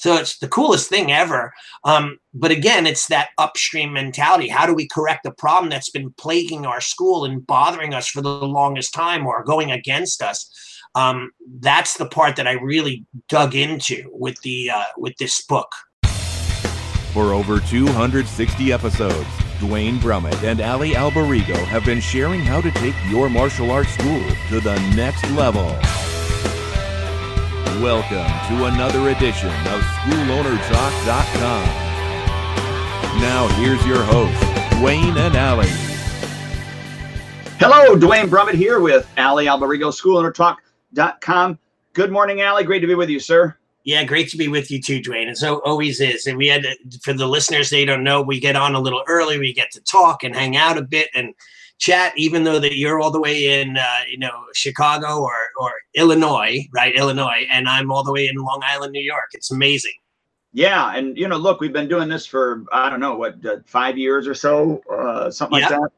So it's the coolest thing ever. But again, it's that upstream mentality. How do we correct the problem that's been plaguing our school and bothering us for the longest time or going against us? That's the part that I really dug into with the with this book. For over 260 episodes, Dwayne Brummett and Allie Albarigo have been sharing how to take your martial arts school to the next level. Welcome to another edition of SchoolOwnerTalk.com. Now here's your hosts, Dwayne and Allie. Hello, Dwayne Brummett here with Allie Albarigo, SchoolOwnerTalk.com. Good morning, Allie. Great to be with you, sir. Yeah, great to be with you too, Dwayne. It so always is. And we had, for the listeners, they don't know, we get on a little early. We get to talk and hang out a bit and chat, even though that you're all the way in, you know, Chicago or Illinois, right? Illinois. And I'm all the way in Long Island, New York. It's amazing. Yeah. And, you know, look, we've been doing this for, I don't know, what, 5 years or so, something like that.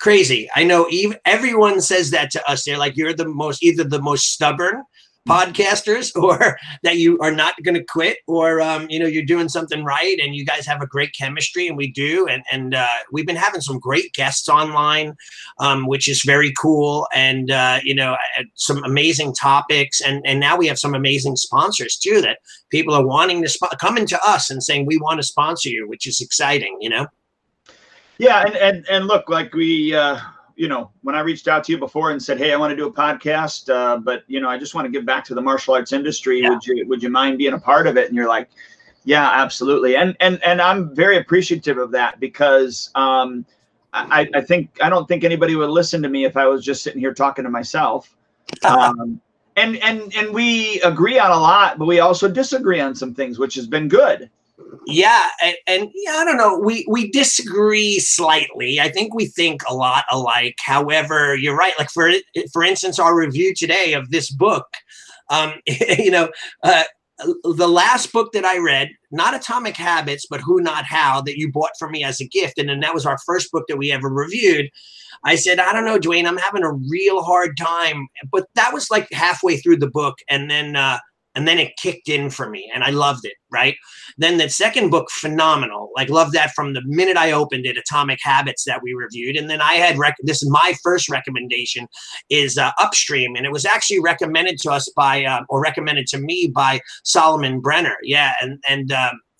Crazy. I know everyone says that to us. They're like, you're the most, either the most stubborn podcasters or that you are not going to quit, or you know, you're doing something right, and you guys have a great chemistry. And we do, and we've been having some great guests online, which is very cool, and you know, some amazing topics, and now we have some amazing sponsors too that people are wanting to coming to us and saying we want to sponsor you, which is exciting, you know. Yeah, and look, like we you know, when I reached out to you before and said, hey, I want to do a podcast, but, you know, I just want to give back to the martial arts industry. Yeah. Would you mind being a part of it? And you're like, yeah, absolutely. And I'm very appreciative of that, because I don't think anybody would listen to me if I was just sitting here talking to myself. And we agree on a lot, but we also disagree on some things, which has been good. Yeah. And yeah, I don't know. We disagree slightly. I think we think a lot alike. However, you're right. Like for instance, our review today of this book, you know, the last book that I read, not Atomic Habits, but Who Not How, that you bought for me as a gift. And then that was our first book that we ever reviewed. I said, I don't know, Dwayne, I'm having a real hard time, but that was like halfway through the book. And then it kicked in for me, and I loved it, right? Then the second book, phenomenal. Like, loved that from the minute I opened it, Atomic Habits, that we reviewed. And then I had, this is my first recommendation, is Upstream. And it was actually recommended to us by, or recommended to me by Solomon Brenner. Yeah, and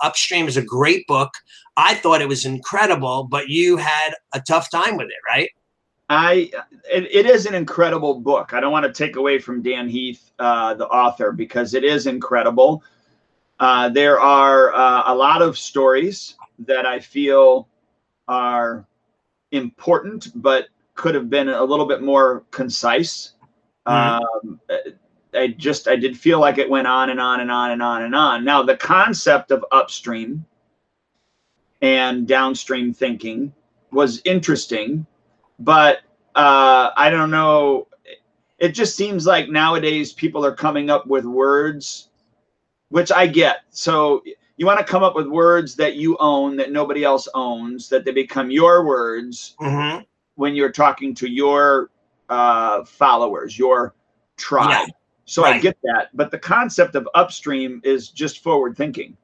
Upstream is a great book. I thought it was incredible, but you had a tough time with it, right? It is an incredible book. I don't want to take away from Dan Heath, the author, because it is incredible. There are a lot of stories that I feel are important, but could have been a little bit more concise. I did feel like it went on and on and on and on and on. Now, the concept of upstream and downstream thinking was interesting. But I don't know. It just seems like nowadays people are coming up with words, which I get. So you want to come up with words that you own, that nobody else owns, that they become your words when you're talking to your followers, your tribe. Yeah. So right. I get that. But the concept of upstream is just forward thinking.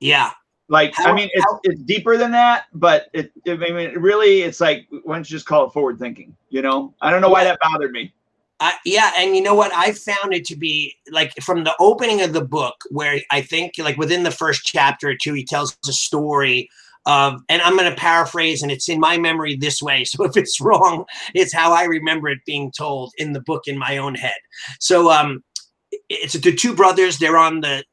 Yeah. Like, I mean, it's deeper than that, but it's like, why don't you just call it forward thinking? You know, I don't know why that bothered me. Yeah. And you know what? I found it to be like from the opening of the book, where I think like within the first chapter or two, he tells a story of, and I'm going to paraphrase, and it's in my memory this way. So if it's wrong, it's how I remember it being told in the book in my own head. So it's the two brothers, they're on the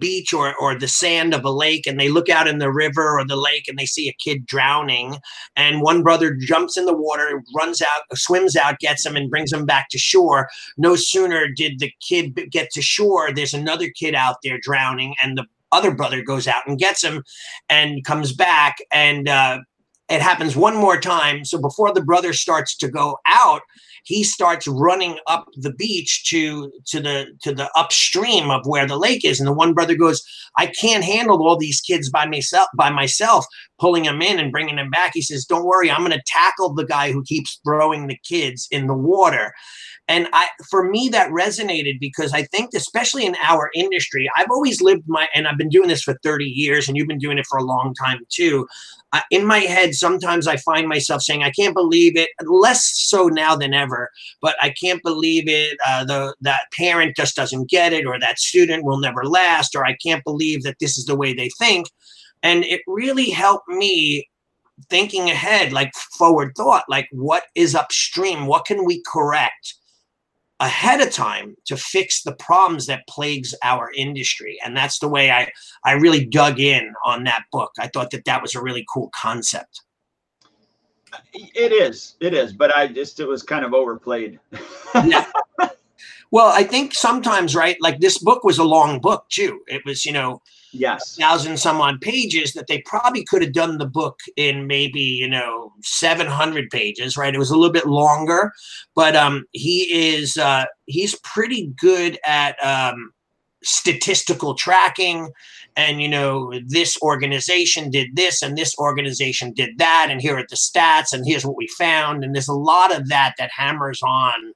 beach or the sand of a lake, and they look out in the river or the lake and they see a kid drowning, and one brother jumps in the water, runs out, swims out, gets him and brings him back to shore. No sooner did the kid get to shore, there's another kid out there drowning, and the other brother goes out and gets him and comes back, and it happens one more time. So before the brother starts to go out, he starts running up the beach to the upstream of where the lake is. And the one brother goes, I can't handle all these kids by myself, pulling them in and bringing them back. He says, don't worry, I'm going to tackle the guy who keeps throwing the kids in the water. And for me, that resonated, because I think, especially in our industry, I've always lived and I've been doing this for 30 years, and you've been doing it for a long time too. In my head, sometimes I find myself saying, I can't believe it, less so now than ever, but I can't believe it, that parent just doesn't get it, or that student will never last, or I can't believe that this is the way they think. And it really helped me thinking ahead, like forward thought, like what is upstream? What can we correct ahead of time to fix the problems that plagues our industry? And that's the way I really dug in on that book. I thought that was a really cool concept. It is, but it was kind of overplayed. Yeah. Well, I think sometimes, right, like this book was a long book too. It was, 1,000 some odd pages that they probably could have done the book in maybe, 700 pages, right? It was a little bit longer, but he's pretty good at statistical tracking, and this organization did this and this organization did that, and here are the stats and here's what we found. And there's a lot of that hammers on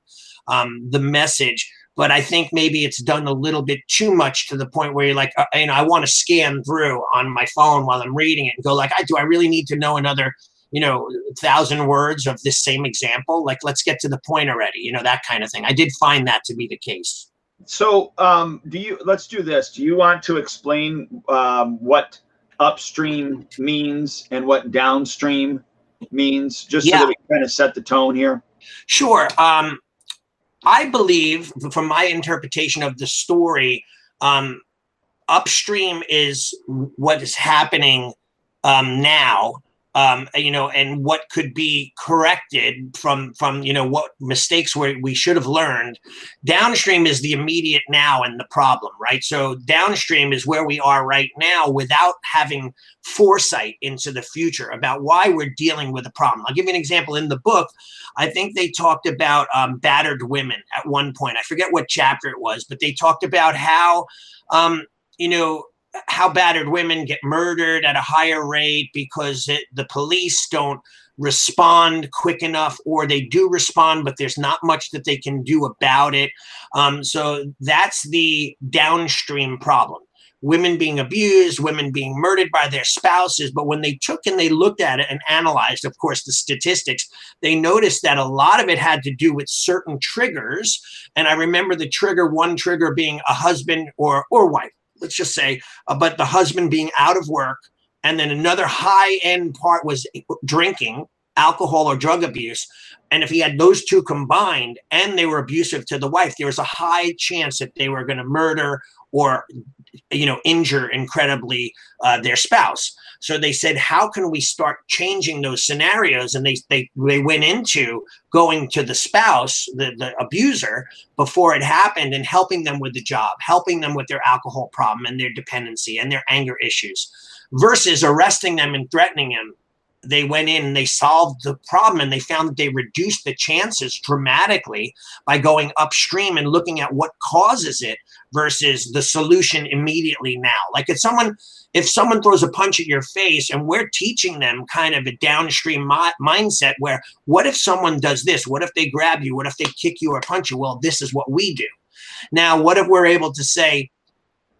the message. But I think maybe it's done a little bit too much, to the point where you're like, I want to scan through on my phone while I'm reading it and go like, do I really need to know another, 1,000 words of this same example? Like, let's get to the point already, that kind of thing. I did find that to be the case. So let's do this. Do you want to explain what upstream means and what downstream means, just so that we kind of set the tone here? Sure. I believe, from my interpretation of the story, upstream is what is happening now, and what could be corrected from what mistakes we should have learned. Downstream is the immediate now and the problem, right? So downstream is where we are right now without having foresight into the future about why we're dealing with a problem. I'll give you an example. In the book, I think they talked about battered women at one point. I forget what chapter it was, but they talked about how, how battered women get murdered at a higher rate because the police don't respond quick enough, or they do respond, but there's not much that they can do about it. So that's the downstream problem. Women being abused, women being murdered by their spouses. But when they took and they looked at it and analyzed, of course, the statistics, they noticed that a lot of it had to do with certain triggers. And I remember one trigger being a husband or wife, let's just say, but the husband being out of work. And then another high-end part was drinking, alcohol or drug abuse. And if he had those two combined and they were abusive to the wife, there was a high chance that they were going to murder or, injure incredibly their spouse. So they said, how can we start changing those scenarios? And they went into going to the spouse, the abuser, before it happened, and helping them with the job, helping them with their alcohol problem and their dependency and their anger issues, versus arresting them and threatening them. They went in and they solved the problem, and they found that they reduced the chances dramatically by going upstream and looking at what causes it versus the solution immediately now. Like if someone throws a punch at your face, and we're teaching them kind of a downstream mindset where, what if someone does this? What if they grab you? What if they kick you or punch you? Well, this is what we do. Now, what if we're able to say,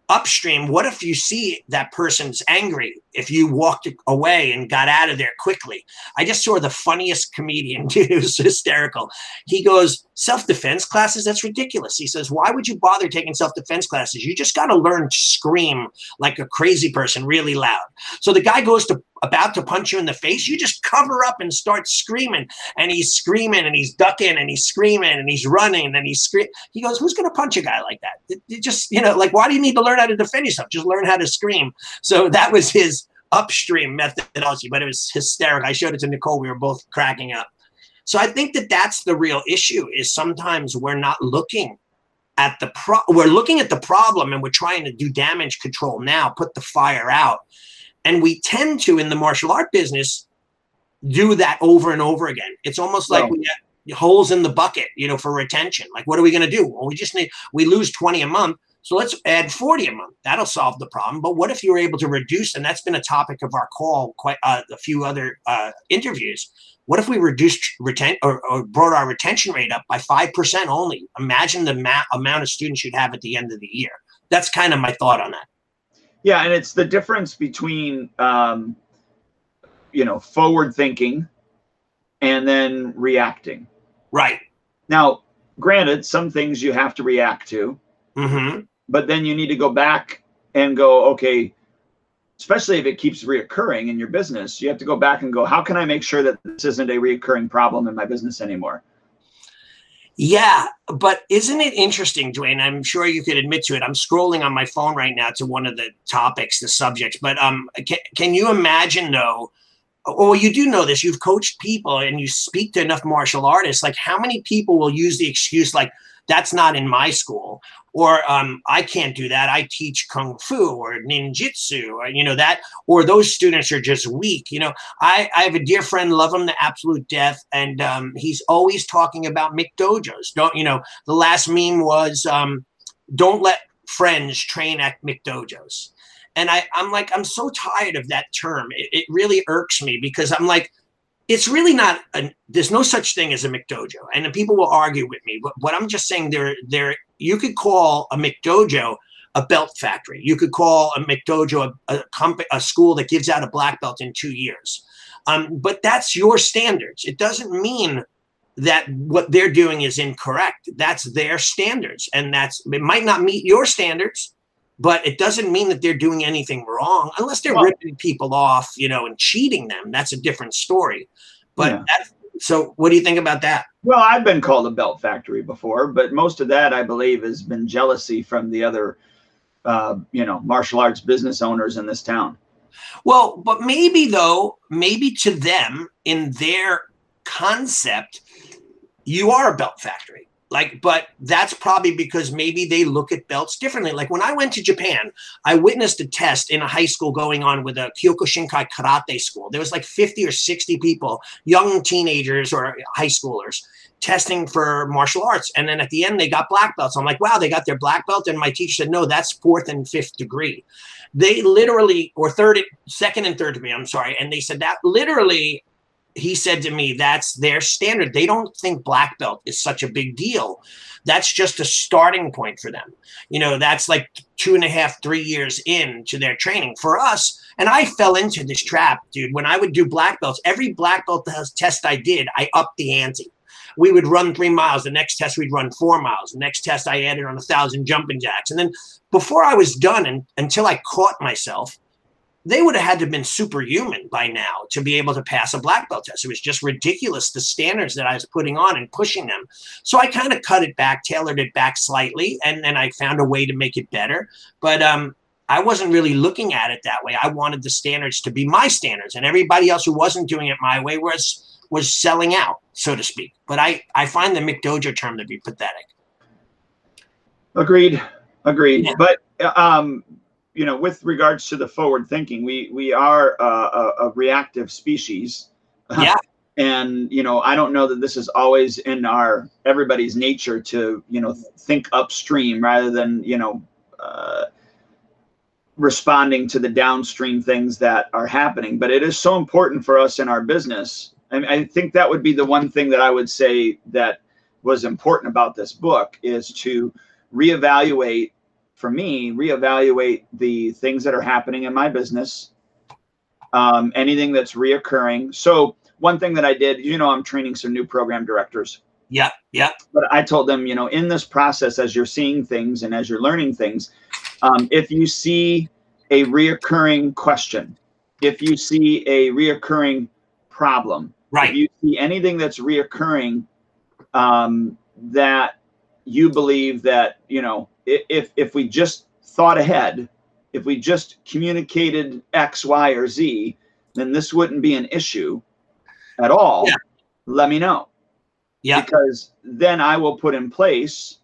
upstream, what if you see that person's angry? If you walked away and got out of there quickly. I just saw the funniest comedian, dude, who's hysterical. He goes, self-defense classes? That's ridiculous. He says, why would you bother taking self-defense classes? You just got to learn to scream like a crazy person really loud. So the guy goes about to punch you in the face. You just cover up and start screaming. And he's screaming and he's ducking and he's screaming and he's running and he's screaming. He goes, who's going to punch a guy like that? It just, like, why do you need to learn how to defend yourself? Just learn how to scream. So that was his upstream methodology, but it was hysterical. I showed it to Nicole. We were both cracking up. So I think that's the real issue, is sometimes we're not looking at the we're looking at the problem, and we're trying to do damage control now, put the fire out. And we tend to, in the martial art business, do that over and over again. It's almost like holes in the bucket, you know, for retention. Like, what are we going to do? Well, we just need, we lose 20 a month. So let's add 40 a month. That'll solve the problem. But what if you were able to reduce, and that's been a topic of our call, quite a few other interviews. What if we reduced or brought our retention rate up by 5% only? Imagine the amount of students you'd have at the end of the year. That's kind of my thought on that. Yeah, and it's the difference between, you know, forward thinking and then reacting. Right. Now, granted, some things you have to react to. Mm-hmm. But then you need to go back and go, okay, especially if it keeps reoccurring in your business, you have to go back and go, how can I make sure that this isn't a reoccurring problem in my business anymore? Yeah, but isn't it interesting, Dwayne? I'm sure you could admit to it. I'm scrolling on my phone right now to one of the topics, the subjects. But can you imagine, though, or you do know this, you've coached people and you speak to enough martial artists, like how many people will use the excuse like, that's not in my school, or I can't do that. I teach Kung Fu or Ninjutsu, or, you know, that, or those students are just weak. You know, I have a dear friend, love him to absolute death. And he's always talking about McDojos. Don't, you know, the last meme was don't let friends train at McDojos. And I'm like, I'm so tired of that term. It really irks me because I'm like, it's really not, there's no such thing as a McDojo. And people will argue with me, but what I'm just saying there, you could call a McDojo a belt factory. You could call a McDojo a school that gives out a black belt in 2 years. But that's your standards. It doesn't mean that what they're doing is incorrect. That's their standards. And that's, it might not meet your standards, but it doesn't mean that they're doing anything wrong unless they're ripping people off, you know, and cheating them. That's a different story. But yeah. So what do you think about that? Well, I've been called a belt factory before, but most of that, I believe, has been jealousy from the other, you know, martial arts business owners in this town. Well, but maybe, though, maybe to them in their concept, you are a belt factory. Like, but that's probably because maybe they look at belts differently. Like when I went to Japan, I witnessed a test in a high school going on with a Kyokushinkai karate school. There was like 50 or 60 people, young teenagers or high schoolers, testing for martial arts. And then at the end, they got black belts. I'm like, wow, they got their black belt. And my teacher said, no, that's 4th and 5th degree. They literally, or 2nd and 3rd degree, I'm sorry. And they said that literally, he said to me, that's their standard. They don't think black belt is such a big deal. That's just a starting point for them. You know, that's like 2.5, 3 years into their training for us. And I fell into this trap, dude. When I would do black belts, every black belt test I did, I upped the ante. We would run 3 miles. The next test, we'd run 4 miles. The next test, I added on 1,000 jumping jacks. And then before I was done and until I caught myself, they would have had to have been superhuman by now to be able to pass a black belt test. It was just ridiculous, the standards that I was putting on and pushing them. So I kind of cut it back, tailored it back slightly, and then I found a way to make it better. But I wasn't really looking at it that way. I wanted the standards to be my standards, and everybody else who wasn't doing it my way was selling out, so to speak. But I find the McDojo term to be pathetic. Agreed. Agreed. Yeah. But you know, with regards to the forward thinking, we are a reactive species. Yeah. And, you know, I don't know that this is always in everybody's nature to, you know, think upstream rather than, you know, responding to the downstream things that are happening. But it is so important for us in our business. I mean, I think that would be the one thing that I would say that was important about this book is to reevaluate. For me, reevaluate the things that are happening in my business, anything that's reoccurring. So one thing that I did, you know, I'm training some new program directors. Yeah, yeah. But I told them, you know, in this process, as you're seeing things and as you're learning things, if you see a reoccurring question, if you see a reoccurring problem, right. If you see anything that's reoccurring that you believe that, you know, if we just thought ahead, if we just communicated X, Y, or Z, then this wouldn't be an issue at all. Yeah. Let me know. Yeah. Because then I will put in place,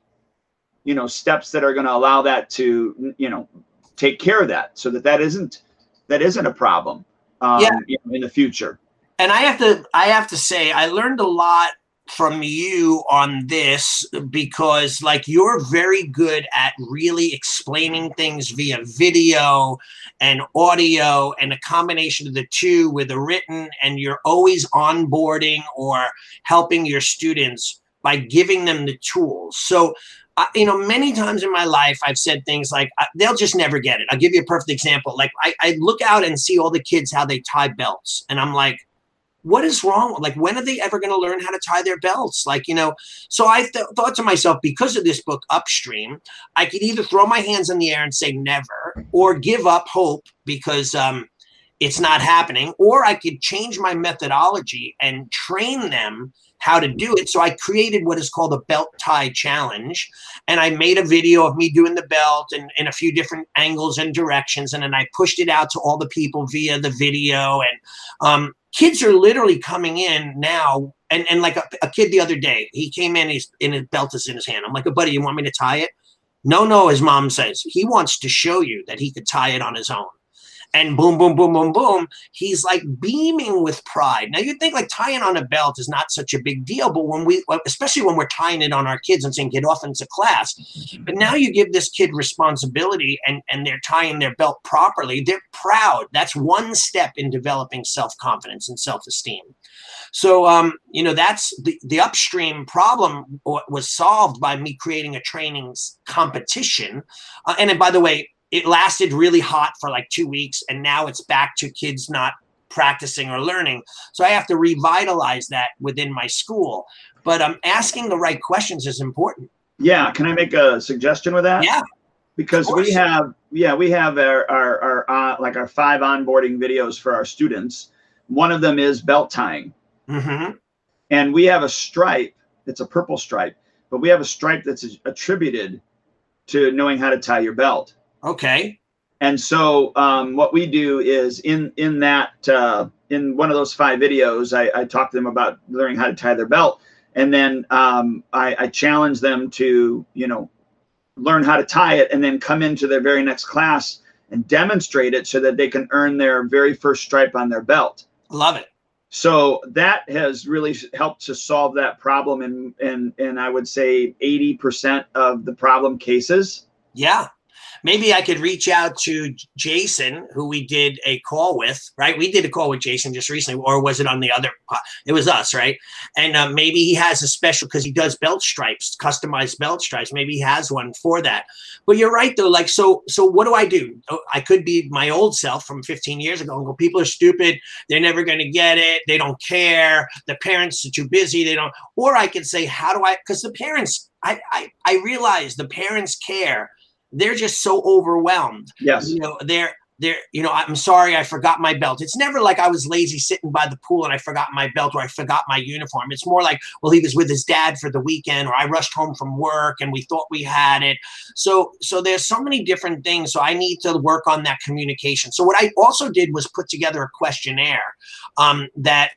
you know, steps that are going to allow that to, you know, take care of that so that that isn't a problem yeah. You know, in the future. And I have to say, I learned a lot from you on this, because like you're very good at really explaining things via video and audio and a combination of the two with the written, and you're always onboarding or helping your students by giving them the tools. So, you know, many times in my life, I've said things like, they'll just never get it. I'll give you a perfect example. Like I look out and see all the kids, how they tie belts. And I'm like, what is wrong? Like, when are they ever going to learn how to tie their belts? Like, you know, so I thought to myself, because of this book, Upstream, I could either throw my hands in the air and say never, or give up hope because it's not happening, or I could change my methodology and train them how to do it. So I created what is called a belt tie challenge. And I made a video of me doing the belt and in a few different angles and directions. And then I pushed it out to all the people via the video. And kids are literally coming in now. And like a kid the other day, he came in, his belt is in his hand. I'm like, oh, buddy, you want me to tie it? No, no, his mom says. He wants to show you that he could tie it on his own. And boom, boom, boom, boom, boom. He's like beaming with pride. Now you'd think like tying on a belt is not such a big deal, but when we, especially when we're tying it on our kids and saying, get off into class. But now you give this kid responsibility and they're tying their belt properly. They're proud. That's one step in developing self-confidence and self-esteem. So, you know, that's the Upstream problem was solved by me creating a training competition. And then, by the way, it lasted really hot for like 2 weeks, and now it's back to kids not practicing or learning. So I have to revitalize that within my school. But asking the right questions is important. Yeah. Can I make a suggestion with that? Yeah. Because we have, yeah, we have our 5 onboarding videos for our students. One of them is belt tying. Mm-hmm. And we have a stripe. It's a purple stripe, but we have a stripe that's attributed to knowing how to tie your belt. Okay. And so what we do is in one of those 5 videos, I talk to them about learning how to tie their belt. And then I challenge them to, you know, learn how to tie it and then come into their very next class and demonstrate it so that they can earn their very first stripe on their belt. Love it. So that has really helped to solve that problem in I would say 80% of the problem cases. Yeah. Maybe I could reach out to Jason, who we did a call with, right? We did a call with Jason just recently, or was it on the other? It was us, right? And maybe he has a special, because he does belt stripes, customized belt stripes. Maybe he has one for that. But you're right, though. Like, so what do I do? I could be my old self from 15 years ago and go, people are stupid. They're never going to get it. They don't care. The parents are too busy. They don't. Or I could say, how do I? Because the parents, I realize the parents care. They're just so overwhelmed. Yes. You know, they're, you know, I'm sorry, I forgot my belt. It's never like I was lazy sitting by the pool and I forgot my belt or I forgot my uniform. It's more like, well, he was with his dad for the weekend, or I rushed home from work and we thought we had it. So there's so many different things. So I need to work on that communication. So what I also did was put together a questionnaire that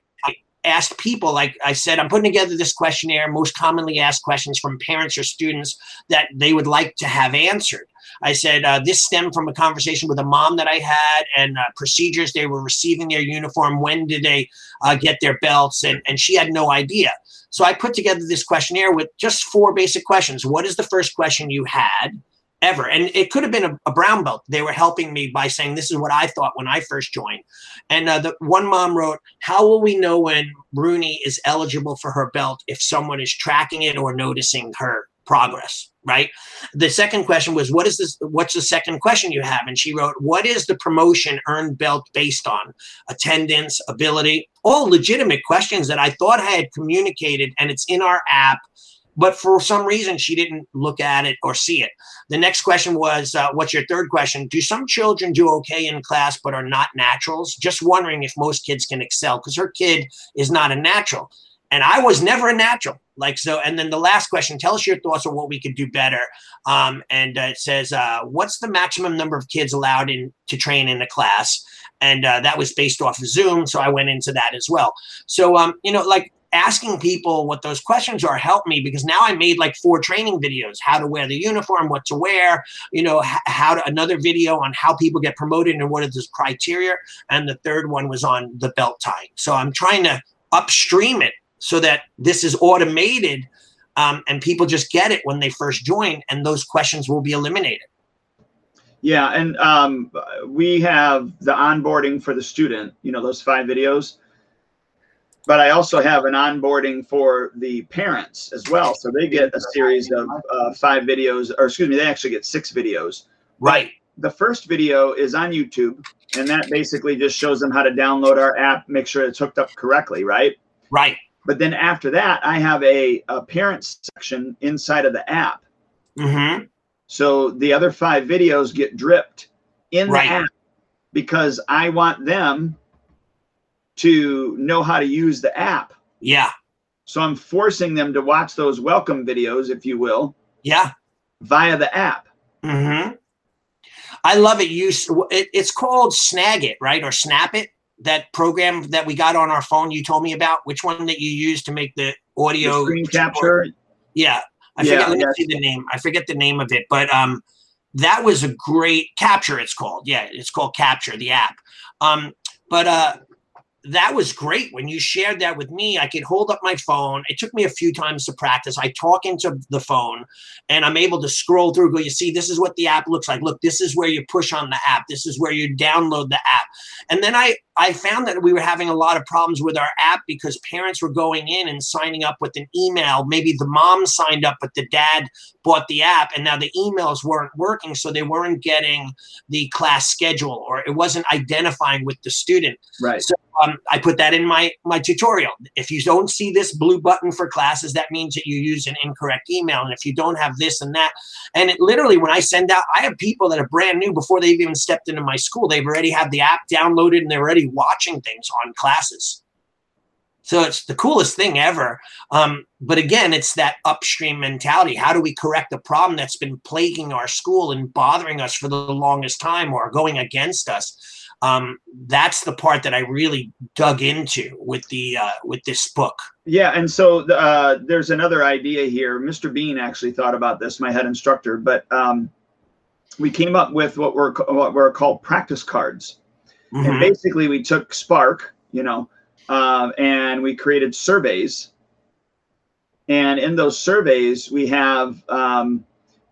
asked people, like I said, I'm putting together this questionnaire, most commonly asked questions from parents or students that they would like to have answered. I said, this stemmed from a conversation with a mom that I had, and procedures they were receiving their uniform. When did they get their belts? And she had no idea. So I put together this questionnaire with just 4 basic questions. What is the first question you had ever? And it could have been a brown belt. They were helping me by saying, this is what I thought when I first joined. And the one mom wrote, how will we know when Rooney is eligible for her belt if someone is tracking it or noticing her progress, right? The second question was, what is this? What's the second question you have? And she wrote, what is the promotion earned belt based on? Attendance, ability, all legitimate questions that I thought I had communicated, and it's in our app. But for some reason, she didn't look at it or see it. The next question was, what's your third question? Do some children do okay in class but are not naturals? Just wondering if most kids can excel, because her kid is not a natural. And I was never a natural. Like so. And then the last question, tell us your thoughts on what we could do better. It says, what's the maximum number of kids allowed in to train in a class? And that was based off of Zoom. So I went into that as well. So, you know, like, asking people what those questions are helped me, because now I made like 4 training videos, how to wear the uniform, what to wear, you know, how to, another video on how people get promoted and what are those criteria. And the third one was on the belt tying. So I'm trying to upstream it so that this is automated and people just get it when they first join, and those questions will be eliminated. Yeah, and we have the onboarding for the student, you know, those 5 videos. But I also have an onboarding for the parents as well. So they get a series of 5 videos, or excuse me, they actually get 6 videos. Right. The first video is on YouTube, and that basically just shows them how to download our app, make sure it's hooked up correctly, right? Right. But then after that, I have a parents section inside of the app. Mm-hmm. So the other 5 videos get dripped in the app because I want them to know how to use the app. Yeah. So I'm forcing them to watch those welcome videos, if you will. Yeah. Via the app. Mm-hmm. I love it. It's called Snag It, right? Or Snap It, that program that we got on our phone you told me about. Which one that you used to make the audio? The screen capture. Yeah. I forget. Let me see the name. I forget the name of it, but that was a great Capture. It's called. Yeah. It's called Capture, the app. That was great. When you shared that with me, I could hold up my phone. It took me a few times to practice. I talk into the phone and I'm able to scroll through, go, you see, this is what the app looks like. Look, this is where you push on the app. This is where you download the app. And then I found that we were having a lot of problems with our app because parents were going in and signing up with an email. Maybe the mom signed up, but the dad bought the app, and now the emails weren't working. So they weren't getting the class schedule, or it wasn't identifying with the student. Right. So I put that in my tutorial. If you don't see this blue button for classes, that means that you use an incorrect email. And if you don't have this and that, and it literally, when I send out, I have people that are brand new before they've even stepped into my school. They've already had the app downloaded and they're already watching things on classes. So it's the coolest thing ever. But again, it's that upstream mentality. How do we correct the problem that's been plaguing our school and bothering us for the longest time, or going against us? That's the part that I really dug into with this book. Yeah. And so there's another idea here. Mr. Bean actually thought about this, my head instructor, but we came up with what were called practice cards. Mm-hmm. And basically we took Spark, you know, and we created surveys. And in those surveys, we have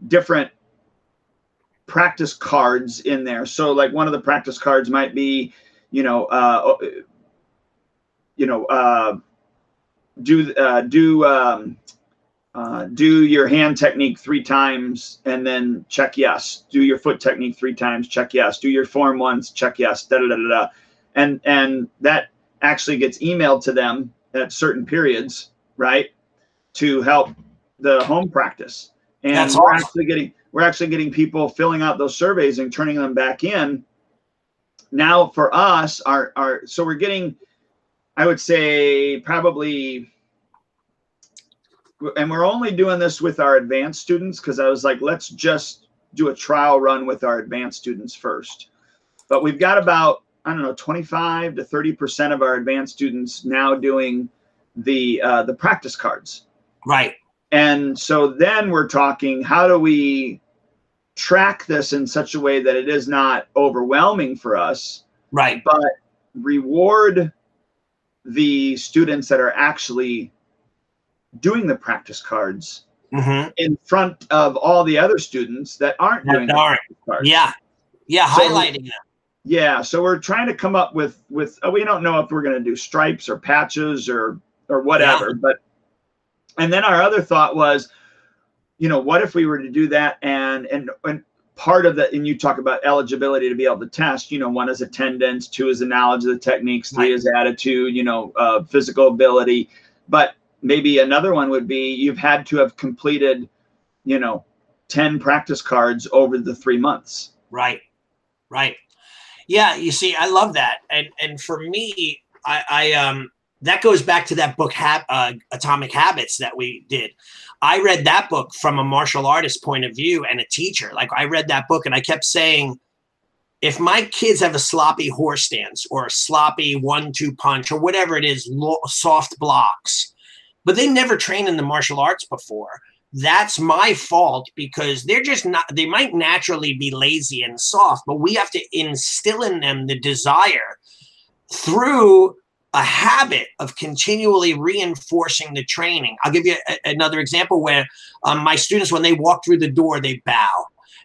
different practice cards in there. So like one of the practice cards might be, do your hand technique 3 times and then check yes. Do your foot technique 3 times, check yes. Do your form once, check yes. And that actually gets emailed to them at certain periods, right? To help the home practice. And that's awesome. We're actually getting people filling out those surveys and turning them back in. Now for us, so we're getting, I would say probably, and we're only doing this with our advanced students, because I was like, let's just do a trial run with our advanced students first. But we've got about, I don't know, 25 to 30% of our advanced students now doing the practice cards. Right. And so then we're talking, how do we track this in such a way that it is not overwhelming for us, right? But reward the students that are actually doing the practice cards mm-hmm. in front of all the other students that aren't doing the practice cards. Yeah, yeah, so, highlighting them. Yeah, so we're trying to come up with we don't know if we're going to do stripes or patches or whatever, yeah. But. And then our other thought was, you know, what if we were to do that and part of that, and you talk about eligibility to be able to test, you know, 1 is attendance, 2 is the knowledge of the techniques, 3 is attitude, you know, physical ability. But maybe another one would be you've had to have completed, you know, 10 practice cards over the 3 months. Right. Right. Yeah. You see, I love that. And for me, I that goes back to that book, Atomic Habits, that we did. I read that book from a martial artist point of view and a teacher. Like, I read that book and I kept saying, if my kids have a sloppy horse stance or a sloppy 1-2 punch or whatever it is, soft blocks, but they never trained in the martial arts before, that's my fault, because they're just not, they might naturally be lazy and soft, but we have to instill in them the desire through a habit of continually reinforcing the training. I'll give you another example where my students, when they walk through the door, they bow.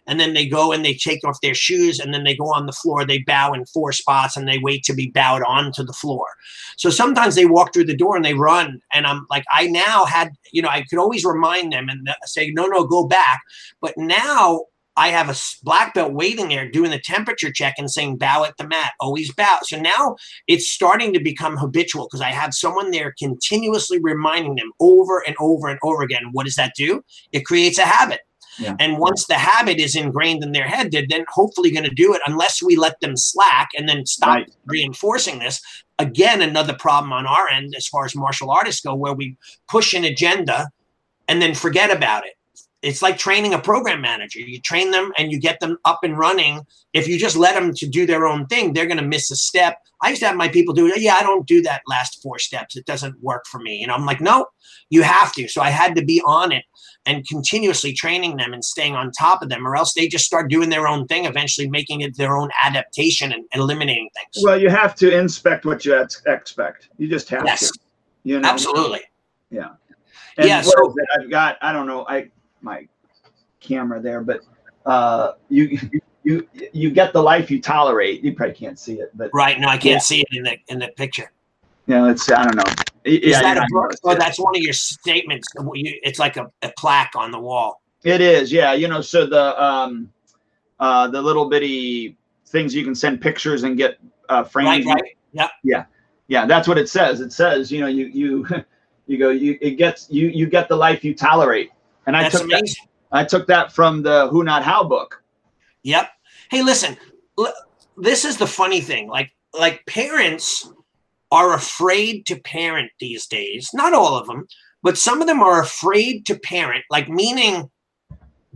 And then they go and they take off their shoes, and then they go on the floor. They bow in 4 spots, and they wait to be bowed onto the floor. So sometimes they walk through the door and they run. And I'm like, I now had, you know, I could always remind them and say, no, no, go back. But now I have a black belt waiting there doing the temperature check and saying, bow at the mat, always bow. So now it's starting to become habitual because I have someone there continuously reminding them over and over and over again. What does that do? It creates a habit. Yeah. And once the habit is ingrained in their head, they're then hopefully going to do it unless we let them slack and then stop reinforcing this. Again, another problem on our end as far as martial artists go, where we push an agenda and then forget about it. It's like training a program manager. You train them and you get them up and running. If you just let them to do their own thing, they're going to miss a step. I used to have my people do, yeah, I don't do that last 4 steps. It doesn't work for me. And I'm like, no, you have to. So I had to be on it and continuously training them and staying on top of them, or else they just start doing their own thing, eventually making it their own adaptation and eliminating things. Well, you have to inspect what you expect. You just have to. You know? Absolutely. Yeah. And yeah, so I've got, I don't know, my camera there, but you get the life you tolerate. You probably can't see it, but right now I can't see it in the picture. Yeah, it's, I don't know. Is that a book? Oh, that's one of your statements. It's like a plaque on the wall. It is, yeah. You know, so the little bitty things you can send pictures and get framed. Right, right. Yeah. Yeah. Yeah. That's what it says. It says, you know, you get the life you tolerate. And I took that, from the Who Not How book. Yep. Hey, listen, this is the funny thing. Like parents are afraid to parent these days. Not all of them, but some of them are afraid to parent, like meaning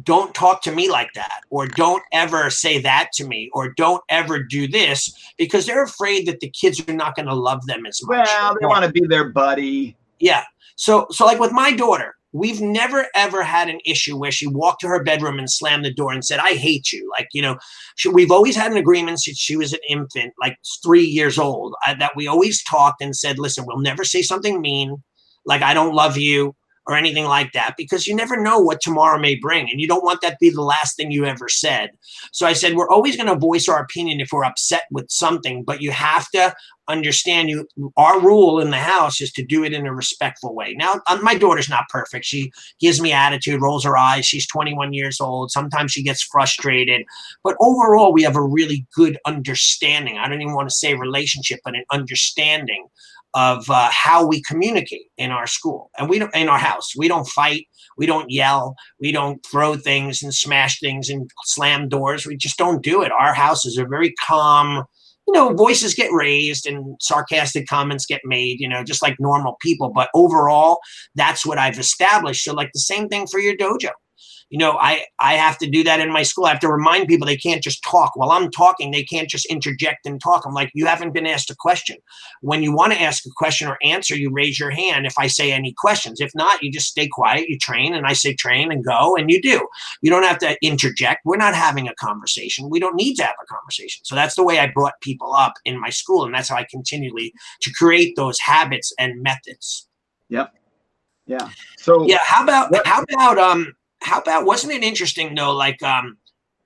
don't talk to me like that, or don't ever say that to me, or don't ever do this, because they're afraid that the kids are not going to love them as much. Well, they want to be their buddy. Yeah. So like with my daughter, we've never, ever had an issue where she walked to her bedroom and slammed the door and said, I hate you. Like, you know, we've always had an agreement since she was an infant, like 3 years old, that we always talked and said, listen, we'll never say something mean, like I don't love you or anything like that, because you never know what tomorrow may bring. And you don't want that to be the last thing you ever said. So I said, we're always going to voice our opinion if we're upset with something, but you have to understand our rule in the house is to do it in a respectful way. Now, my daughter's not perfect. She gives me attitude, rolls her eyes. She's 21 years old. Sometimes she gets frustrated, but overall we have a really good understanding. I don't even want to say relationship, but an understanding of how we communicate in our school, and we don't, in our house. We don't fight, we don't yell, we don't throw things and smash things and slam doors. We just don't do it. Our houses are very calm. You know, voices get raised and sarcastic comments get made, you know, just like normal people. But overall, that's what I've established. So like the same thing for your dojo. You know, I have to do that in my school. I have to remind people they can't just talk. While I'm talking, they can't just interject and talk. I'm like, you haven't been asked a question. When you want to ask a question or answer, you raise your hand if I say any questions. If not, you just stay quiet. You train, and I say train and go, and you do. You don't have to interject. We're not having a conversation. We don't need to have a conversation. So that's the way I brought people up in my school, and that's how I continually to create those habits and methods. Yep. Yeah. So yeah, how about, wasn't it interesting though? Like,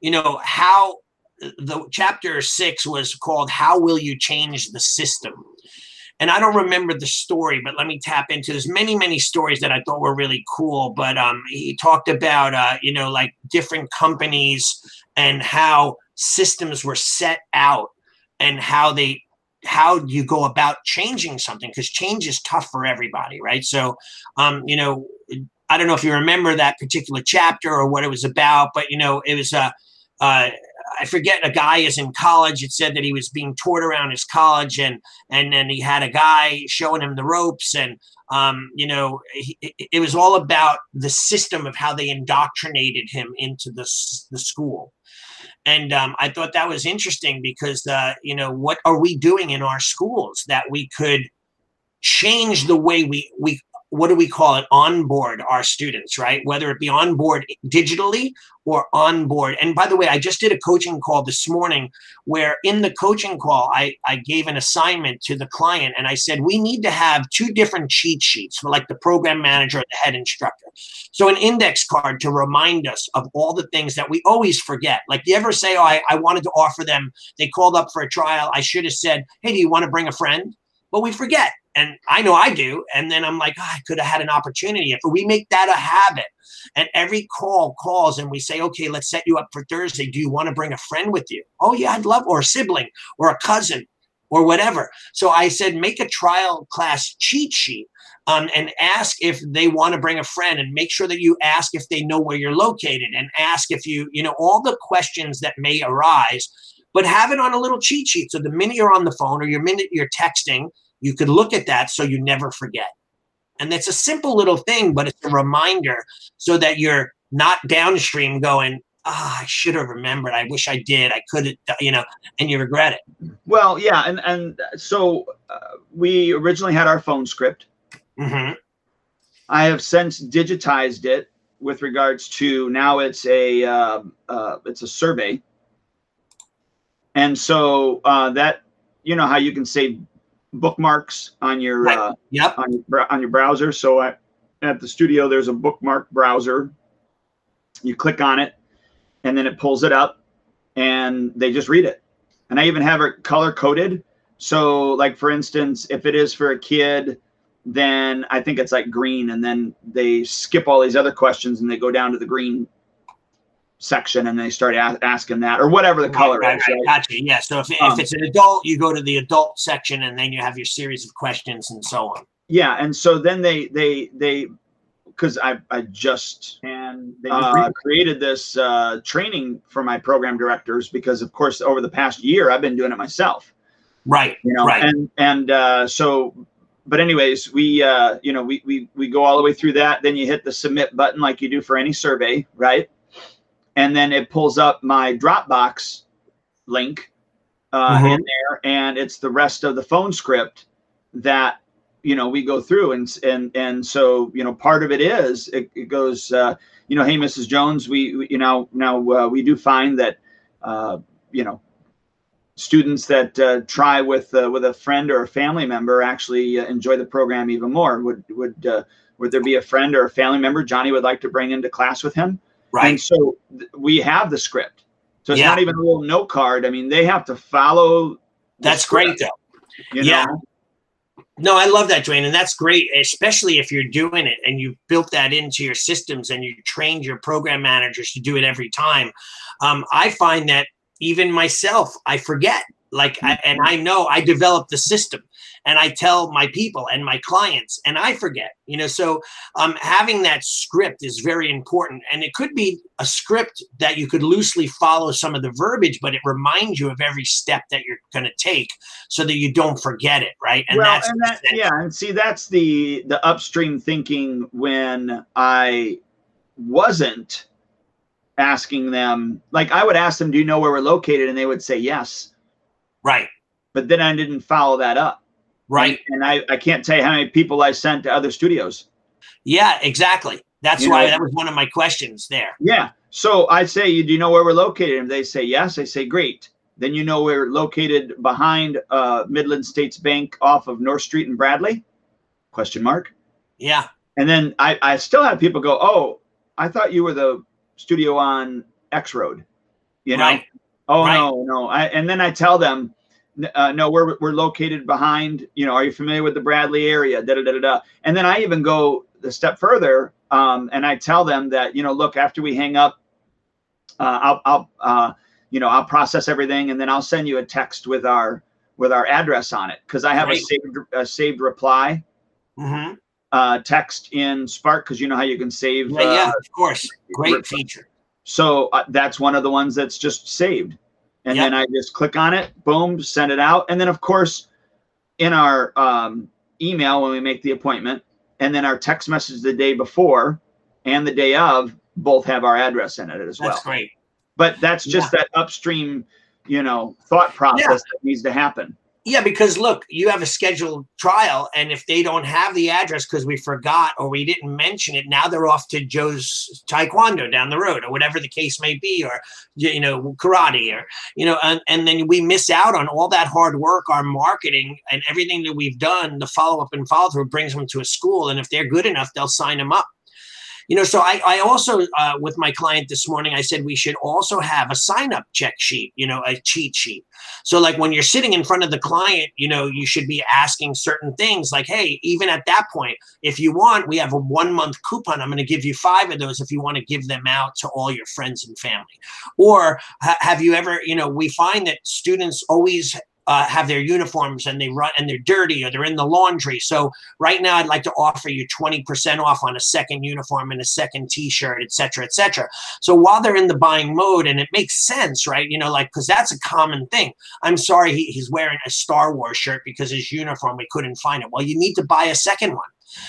you know, how the chapter 6 was called, How Will You Change the System? And I don't remember the story, but let me tap into this. Many, many stories that I thought were really cool, but, he talked about, you know, like different companies and how systems were set out and how you go about changing something, because change is tough for everybody. Right. So, you know, I don't know if you remember that particular chapter or what it was about, but, you know, it was, I forget, a guy is in college. It said that he was being toured around his college, and then he had a guy showing him the ropes, and, you know, it was all about the system of how they indoctrinated him into the school. And I thought that was interesting because, you know, what are we doing in our schools that we could change the way we what do we call it, onboard our students, right? Whether it be onboard digitally or onboard. And by the way, I just did a coaching call this morning where in the coaching call, I gave an assignment to the client and I said, we need to have two different cheat sheets for like the program manager or the head instructor. So an index card to remind us of all the things that we always forget. Like, you ever say, oh, I wanted to offer them, they called up for a trial. I should have said, hey, do you want to bring a friend? But we forget. And I know I do. And then I'm like, oh, I could have had an opportunity. If we make that a habit and every call calls and we say, okay, let's set you up for Thursday. Do you want to bring a friend with you? Oh yeah, I'd love, or a sibling or a cousin or whatever. So I said, make a trial class cheat sheet and ask if they want to bring a friend, and make sure that you ask if they know where you're located, and ask if you, you know, all the questions that may arise, but have it on a little cheat sheet. So the minute you're on the phone or the minute you're texting, you could look at that so you never forget. And that's a simple little thing, but it's a reminder so that you're not downstream going, ah, oh, I should have remembered. I wish I did. I could have, you know, and you regret it. Well, yeah. And so we originally had our phone script. Mm-hmm. I have since digitized it with regards to now it's a survey. And so that, you know how you can save bookmarks on your right. Yep. on your browser. So at the studio, there's a bookmark browser. You click on it, and then it pulls it up, and they just read it. And I even have it color coded. So, like for instance, if it is for a kid, then I think it's like green, and then they skip all these other questions and they go down to the green section and they start asking that, or whatever the color is. Right? Gotcha. Yeah. So if it's an adult, you go to the adult section and then you have your series of questions and so on. Yeah. And so then because I created this training for my program directors, because of course, over the past year, I've been doing it myself. Right. You know, right. But anyways, we go all the way through that. Then you hit the submit button like you do for any survey. Right. And then it pulls up my Dropbox link in there, and it's the rest of the phone script that, you know, we go through. And so, you know, part of it is, it goes, you know, hey, Mrs. Jones, we do find that, you know, students that try with a friend or a family member actually enjoy the program even more. Would there be a friend or a family member Johnny would like to bring into class with him? Right. And so we have the script. So it's not even a little note card. I mean, they have to follow. That's script, great, though. You know? Yeah. No, I love that, Dwayne. And that's great, especially if you're doing it and you've built that into your systems and you trained your program managers to do it every time. I find that even myself, I forget. Like, and I know I developed the system and I tell my people and my clients and I forget, you know, so having that script is very important. And it could be a script that you could loosely follow some of the verbiage, but it reminds you of every step that you're going to take so that you don't forget it. Right. And And see, that's the upstream thinking when I wasn't asking them, like I would ask them, do you know where we're located? And they would say, yes. Right. But then I didn't follow that up. Right. And I can't tell you how many people I sent to other studios. Yeah, exactly. That's why that was one of my questions there. Yeah. So I say, do you know where we're located? And they say, yes. I say, great. Then you know we're located behind Midland States Bank off of North Street and Bradley? Question mark. Yeah. And then I still have people go, oh, I thought you were the studio on X Road. You know? Right. Oh, right. No. And then I tell them, no, we're located behind, you know, are you familiar with the Bradley area? And then I even go a step further and I tell them that, you know, look, after we hang up, I'll process everything. And then I'll send you a text with our address on it. Cause I have a saved reply text in Spark. Cause you know how you can save. Yeah, of course. Great feature. So that's one of the ones that's just saved. And then I just click on it, boom, send it out. And then, of course, in our email when we make the appointment, and then our text message the day before and the day of both have our address in it as well. That's great. But that's just that upstream, you know, thought process that needs to happen. Yeah, because look, you have a scheduled trial, and if they don't have the address because we forgot or we didn't mention it, now they're off to Joe's Taekwondo down the road or whatever the case may be, or, you know, karate, or, you know, and then we miss out on all that hard work, our marketing and everything that we've done. The follow-up and follow-through brings them to a school, and if they're good enough, they'll sign them up. You know, so I also, with my client this morning, I said we should also have a sign-up check sheet, you know, a cheat sheet. So like when you're sitting in front of the client, you know, you should be asking certain things like, hey, even at that point, if you want, we have a 1-month coupon. I'm going to give you 5 of those if you want to give them out to all your friends and family. Or have you ever, you know, we find that students always have their uniforms and they run and they're dirty or they're in the laundry. So right now I'd like to offer you 20% off on a second uniform and a second t-shirt, et cetera, et cetera. So while they're in the buying mode, and it makes sense, right? You know, like, cause that's a common thing. I'm sorry, he's wearing a Star Wars shirt because his uniform, we couldn't find it. Well, you need to buy a second one.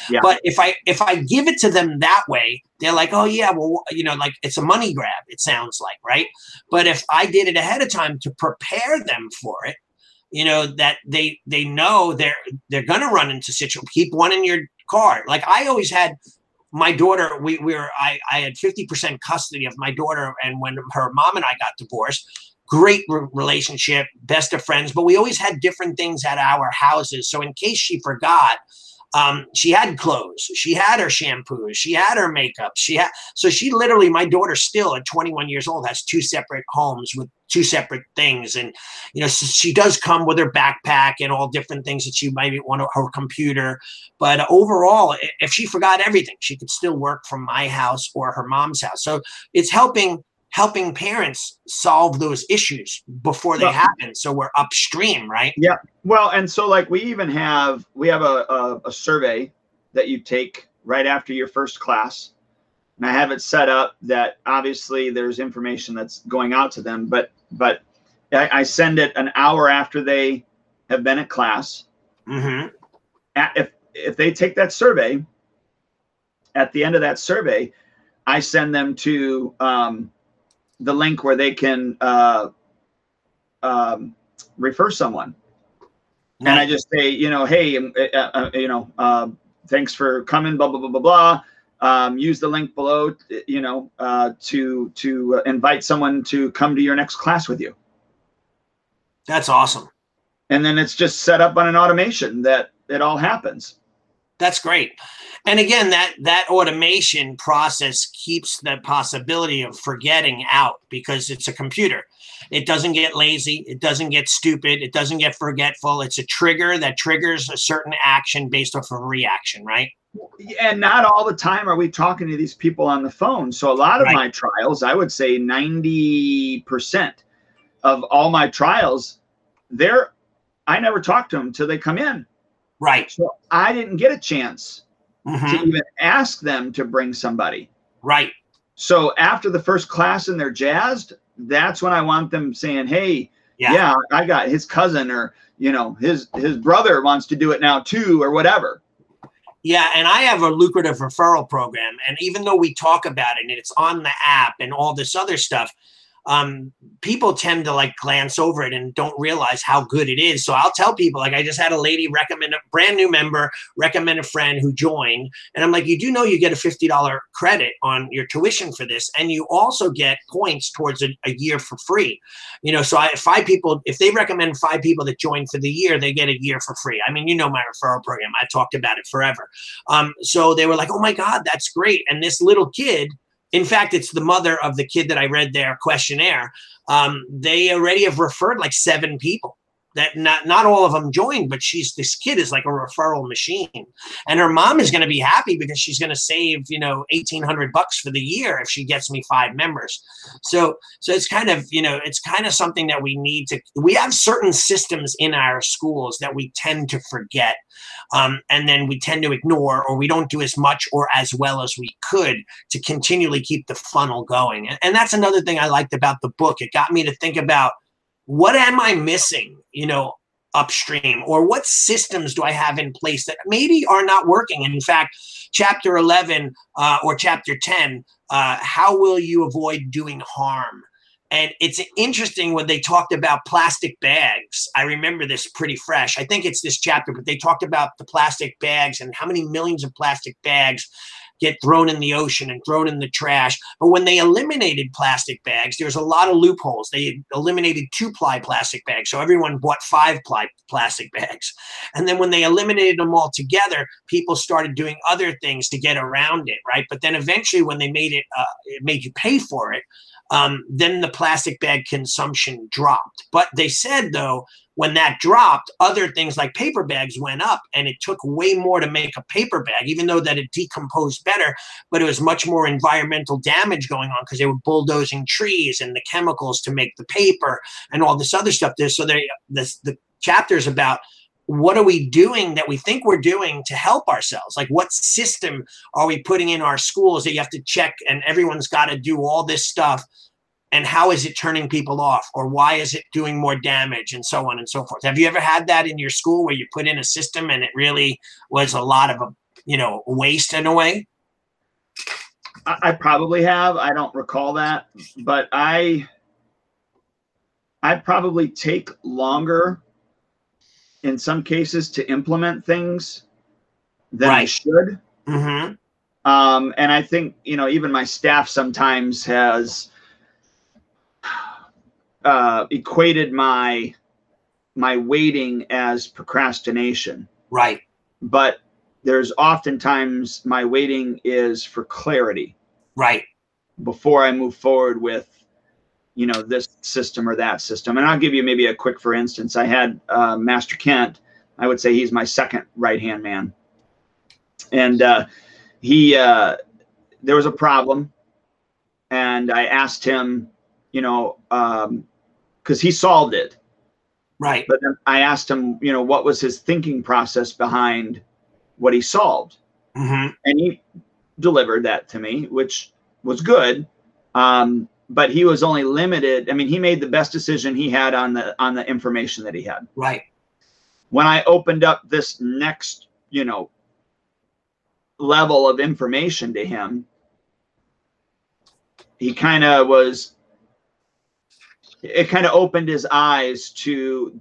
Yeah. But if I give it to them that way, they're like, oh yeah, well, you know, like it's a money grab, it sounds like, right? But if I did it ahead of time to prepare them for it, you know, that they know they're going to run into situations. Keep one in your car. Like I always had my daughter, I had 50% custody of my daughter. And when her mom and I got divorced, great relationship, best of friends, but we always had different things at our houses. So in case she forgot, she had clothes, she had her shampoos, she had her makeup, so she literally, my daughter still at 21 years old has 2 separate homes with 2 separate things. And, you know, so she does come with her backpack and all different things that she might want, her computer. But overall, if she forgot everything, she could still work from my house or her mom's house. So it's helping parents solve those issues before they happen. So we're upstream, right? Yeah. Well, and so like we have a survey that you take right after your first class. And I have it set up that obviously there's information that's going out to them, but I send it an hour after they have been at class. Mm-hmm. If they take that survey, at the end of that survey, I send them to, the link where they can refer someone. Nice. And I just say, you know, hey, you know, thanks for coming, blah, blah, blah, blah, blah. Use the link below, you know, to invite someone to come to your next class with you. That's awesome. And then it's just set up on an automation that it all happens. That's great. And again, that automation process keeps the possibility of forgetting out because it's a computer. It doesn't get lazy. It doesn't get stupid. It doesn't get forgetful. It's a trigger that triggers a certain action based off of a reaction, right? And not all the time are we talking to these people on the phone. So a lot of my trials, I would say 90% of all my trials, I never talk to them till they come in. Right. So I didn't get a chance to even ask them to bring somebody. Right. So after the first class and they're jazzed, that's when I want them saying, hey, yeah, I got his cousin, or, you know, his brother wants to do it now too, or whatever. Yeah, and I have a lucrative referral program. And even though we talk about it and it's on the app and all this other stuff, people tend to like glance over it and don't realize how good it is. So I'll tell people, like, I just had a lady recommend, a brand new member, recommend a friend who joined. And I'm like, you do know you get a $50 credit on your tuition for this. And you also get points towards a year for free. You know, so if they recommend 5 people that join for the year, they get a year for free. I mean, you know, my referral program, I talked about it forever. So they were like, oh my God, that's great. And this little kid, in fact, it's the mother of the kid that I read their questionnaire. They already have referred like 7 people. That not all of them joined, but this kid is like a referral machine, and her mom is going to be happy because she's going to save, you know, $1,800 for the year if she gets me 5 members. So it's kind of, you know, it's kind of something that we have certain systems in our schools that we tend to forget. And then we tend to ignore, or we don't do as much or as well as we could to continually keep the funnel going. And that's another thing I liked about the book. It got me to think about, what am I missing, you know, upstream, or what systems do I have in place that maybe are not working? And in fact, chapter 11 or chapter 10, how will you avoid doing harm? And it's interesting when they talked about plastic bags. I remember this pretty fresh. I think it's this chapter, but they talked about the plastic bags and how many millions of plastic bags get thrown in the ocean and thrown in the trash. But when they eliminated plastic bags, there's a lot of loopholes. They eliminated 2-ply plastic bags. So everyone bought 5-ply plastic bags. And then when they eliminated them all together, people started doing other things to get around it, right? But then eventually when they made it made you pay for it, then the plastic bag consumption dropped. But they said, though, when that dropped, other things like paper bags went up, and it took way more to make a paper bag, even though that it decomposed better, but it was much more environmental damage going on because they were bulldozing trees and the chemicals to make the paper and all this other stuff. So the chapter is about, what are we doing that we think we're doing to help ourselves? Like, what system are we putting in our schools that you have to check and everyone's got to do all this stuff? And how is it turning people off? Or why is it doing more damage, and so on and so forth? Have you ever had that in your school where you put in a system and it really was a lot of, waste in a way? I probably have. I don't recall that, but I probably take longer in some cases to implement things than I should. Mm-hmm. And I think, even my staff sometimes has equated my waiting as procrastination. Right. But there's oftentimes my waiting is for clarity. Right. Before I move forward with, this system or that system. And I'll give you maybe a quick, for instance, I had Master Kent. I would say he's my second right-hand man. And there was a problem, and I asked him, because he solved it. Right. But then I asked him, what was his thinking process behind what he solved? Mm-hmm. And he delivered that to me, which was good. But he was only limited. I mean, he made the best decision he had on the information that he had. Right. When I opened up this next, level of information to him, he kind of was, it kind of opened his eyes to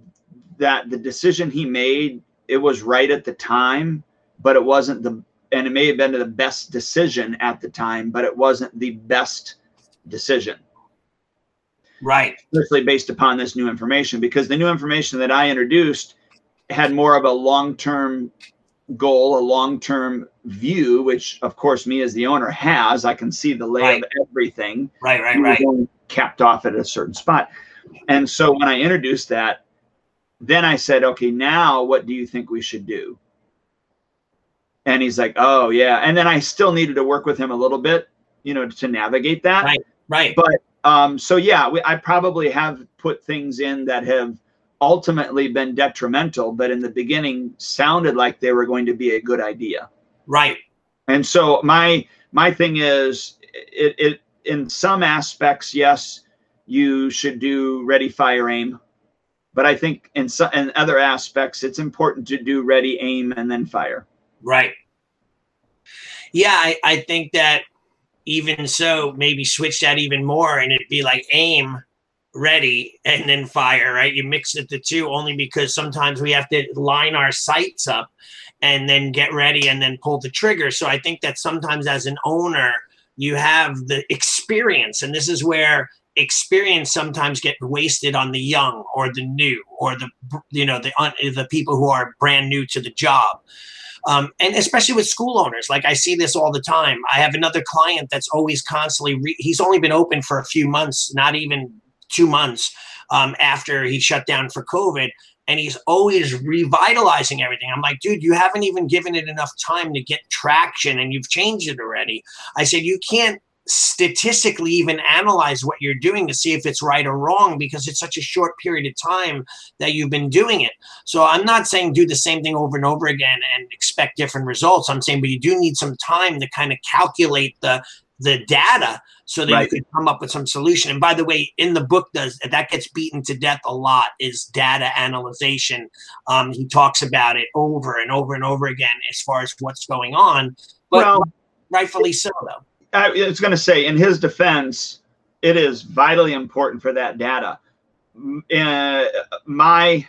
that the decision he made, it was right at the time, but it wasn't and it may have been the best decision at the time, but it wasn't the best decision. Right. Especially based upon this new information, because the new information that I introduced had more of a long-term goal, a long-term view, which of course me as the owner has. I can see the lay of everything. Right. Capped off at a certain spot. And so when I introduced that, then I said, okay, now what do you think we should do? And he's like, oh yeah. And then I still needed to work with him a little bit, to navigate that. Right. But so yeah, I probably have put things in that have ultimately been detrimental, but in the beginning sounded like they were going to be a good idea. Right. And so my thing is, it in some aspects, yes, you should do ready, fire, aim. But I think in other aspects, it's important to do ready, aim, and then fire. Right. Yeah, I think that even so, maybe switch that even more and it'd be like aim, ready, and then fire, right? You mix the two only because sometimes we have to line our sights up and then get ready and then pull the trigger. So I think that sometimes as an owner, you have the experience, and this is where experience sometimes get wasted on the young or the new or the people who are brand new to the job. And especially with school owners, like I see this all the time. I have another client that's always constantly, he's only been open for a few months, not even 2 months after he shut down for COVID. And he's always revitalizing everything. I'm like, dude, you haven't even given it enough time to get traction and you've changed it already. I said, you can't statistically even analyze what you're doing to see if it's right or wrong because it's such a short period of time that you've been doing it. So I'm not saying do the same thing over and over again and expect different results. I'm saying, but you do need some time to kind of calculate the data so that you can come up with some solution. And by the way, in the book that gets beaten to death a lot is data analyzation. He talks about it over and over and over again as far as what's going on, but rightfully so though. I was going to say in his defense, It is vitally important for that data. My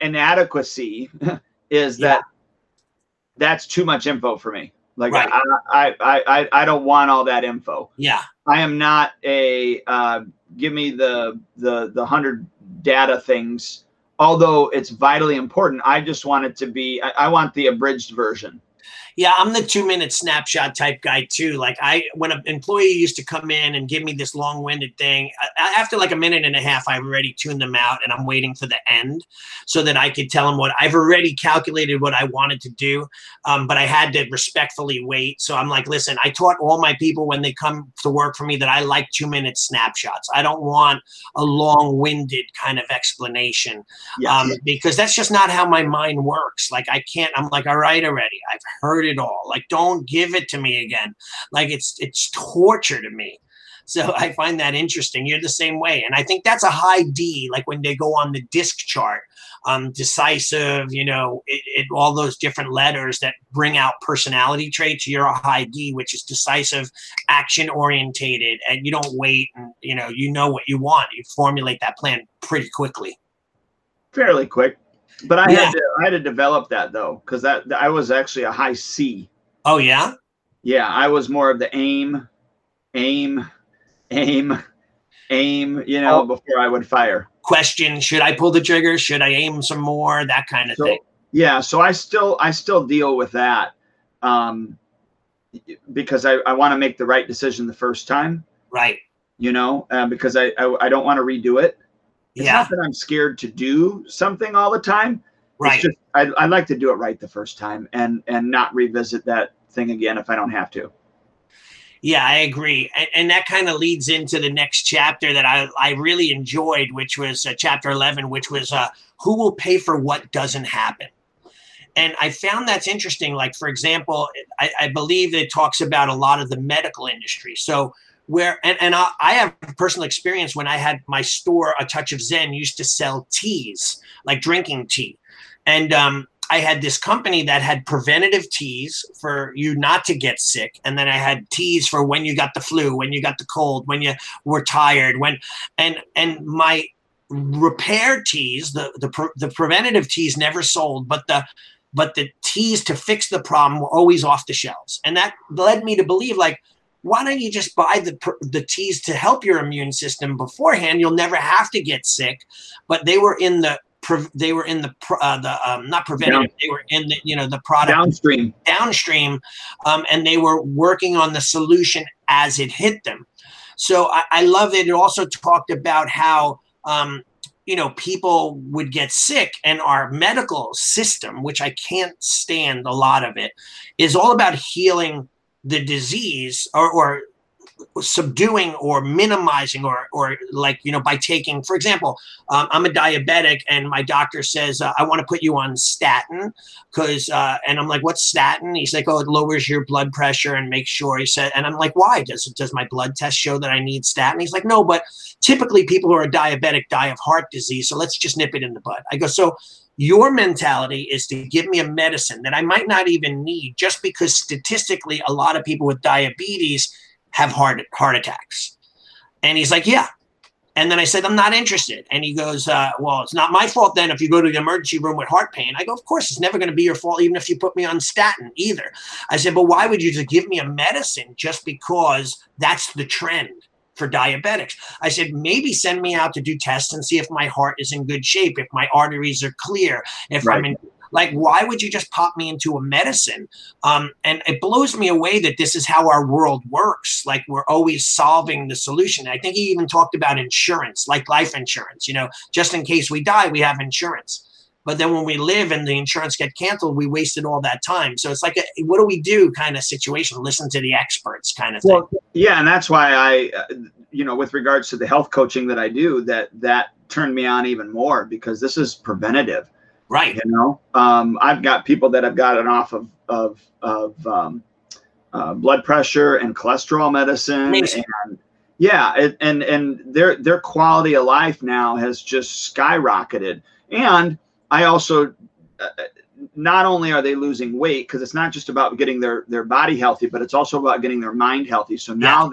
inadequacy is that that's too much info for me. Like I don't want all that info. Yeah. I am not a, give me the 100 data things. Although it's vitally important, I just want it to be, I want the abridged version. Yeah, I'm the 2-minute snapshot type guy too. Like when an employee used to come in and give me this long-winded thing, after like a minute and a half, I've already tuned them out and I'm waiting for the end so that I could tell them what I've already calculated what I wanted to do. But I had to respectfully wait. So I'm like, listen, I taught all my people when they come to work for me that I like 2-minute snapshots. I don't want a long-winded kind of explanation because that's just not how my mind works. Like I can't, I'm like, all right, already, I've heard it all. Like, don't give it to me again. Like it's torture to me. So I find that interesting. You're the same way. And I think that's a high D, like when they go on the disc chart, decisive, you know, all those different letters that bring out personality traits. You're a high D, which is decisive, action orientated, and you don't wait. And you know what you want. You formulate that plan pretty quickly. Fairly quick. But I had to develop that though, because I was actually a high C. Oh yeah? Yeah, I was more of the aim, you know, before I would fire. Question, should I pull the trigger? Should I aim some more? That kind of thing. Yeah, so I still deal with that because I want to make the right decision the first time. Right. You know, because I don't want to redo it. It's not that I'm scared to do something all the time. Right. It's just, I'd like to do it right the first time and not revisit that thing again if I don't have to. Yeah, I agree. And that kind of leads into the next chapter that I really enjoyed, which was chapter 11, which was who will pay for what doesn't happen. And I found that's interesting. Like, for example, I believe it talks about a lot of the medical industry. So I have personal experience when I had my store, A Touch of Zen, used to sell teas, like drinking tea. And I had this company that had preventative teas for you not to get sick. And then I had teas for when you got the flu, when you got the cold, when you were tired, and my repair teas, the preventative teas never sold, but the teas to fix the problem were always off the shelves. And that led me to believe, like, why don't you just buy the teas to help your immune system beforehand? You'll never have to get sick. But they were in not preventative. They were in the, the product downstream. And they were working on the solution as it hit them. So I love that. It also talked about how, people would get sick, and our medical system, which I can't stand a lot of it, is all about healing the disease or subduing or minimizing or like, by taking, for example, I'm a diabetic and my doctor says, I want to put you on statin and I'm like, what's statin? He's like, oh, it lowers your blood pressure and makes sure, he said, and I'm like, why? Does my blood test show that I need statin? He's like, no, but typically people who are diabetic die of heart disease. So let's just nip it in the bud. I go, so your mentality is to give me a medicine that I might not even need just because statistically a lot of people with diabetes have heart attacks. And he's like, yeah. And then I said, I'm not interested. And he goes, well, it's not my fault then if you go to the emergency room with heart pain. I go, of course, it's never going to be your fault even if you put me on statin either. I said, but why would you just give me a medicine just because that's the trend for diabetics? I said, maybe send me out to do tests and see if my heart is in good shape, if my arteries are clear, if I'm in, like, why would you just pop me into a medicine? And it blows me away that this is how our world works. Like, we're always solving the solution. I think he even talked about insurance, like life insurance, just in case we die, we have insurance. But then when we live and the insurance get canceled, we wasted all that time. So it's like a what do we do kind of situation, listen to the experts kind of thing. Well, yeah, and that's why I, with regards to the health coaching that I do, that turned me on even more because this is preventative. Right. I've got people that have gotten off of blood pressure and cholesterol medicine. Amazing. And their quality of life now has just skyrocketed. And I also not only are they losing weight, because it's not just about getting their body healthy, but it's also about getting their mind healthy. So now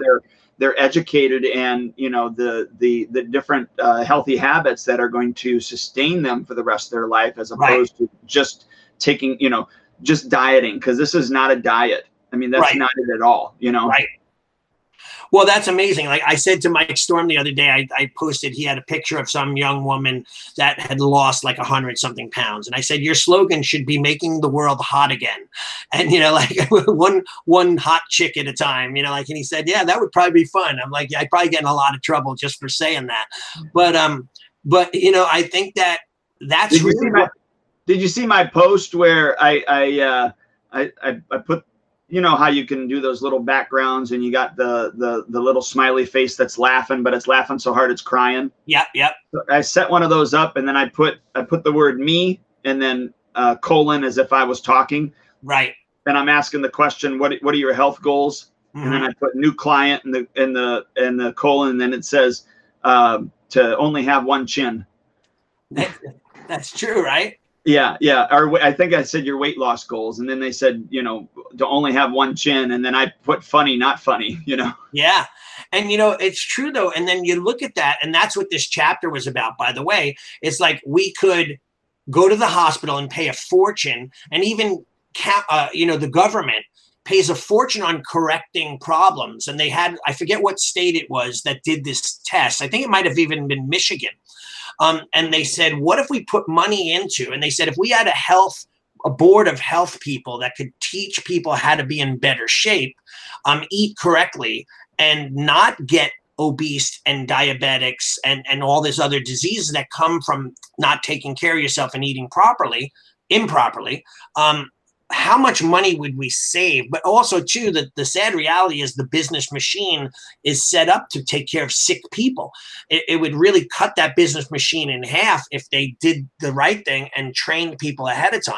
they're educated, and you know the different healthy habits that are going to sustain them for the rest of their life, as opposed to just taking, you know, just dieting, because this is not a diet. I mean, that's not it at all, you know. Right. Well, that's amazing. Like I said to Mike Storm the other day, I posted, he had a picture of some young woman that had lost like 100-something pounds. And I said, your slogan should be making the world hot again. And, you know, like one hot chick at a time, you know, like, and he said, yeah, that would probably be fun. I'm like, yeah, I'd probably get in a lot of trouble just for saying that. But you know, I think that that's really what. Did you see my post where I put, you know how you can do those little backgrounds and you got the little smiley face that's laughing, but it's laughing so hard it's crying. Yep, yep. So I set one of those up, and then I put the word me and then colon, as if I was talking. Right. And I'm asking the question, what are your health goals? Mm-hmm. And then I put new client in the colon, and then it says to only have one chin. That's true, right? Yeah, yeah. Or I think I said your weight loss goals, and then they said, you know, to only have one chin, and then I put funny, not funny, you know. Yeah. And, you know, it's true, though. And then you look at that, and that's what this chapter was about, by the way. It's like we could go to the hospital and pay a fortune, and even, you know, the government pays a fortune on correcting problems. And they had, I forget what state it was that did this test. I think it might have even been Michigan. And they said, what if we put money into, and they said, if we had a board of health people that could teach people how to be in better shape, eat correctly, and not get obese and diabetics and all these other diseases that come from not taking care of yourself and eating improperly, how much money would we save? But also, too, that the sad reality is the business machine is set up to take care of sick people. It would really cut that business machine in half if they did the right thing and trained people ahead of time.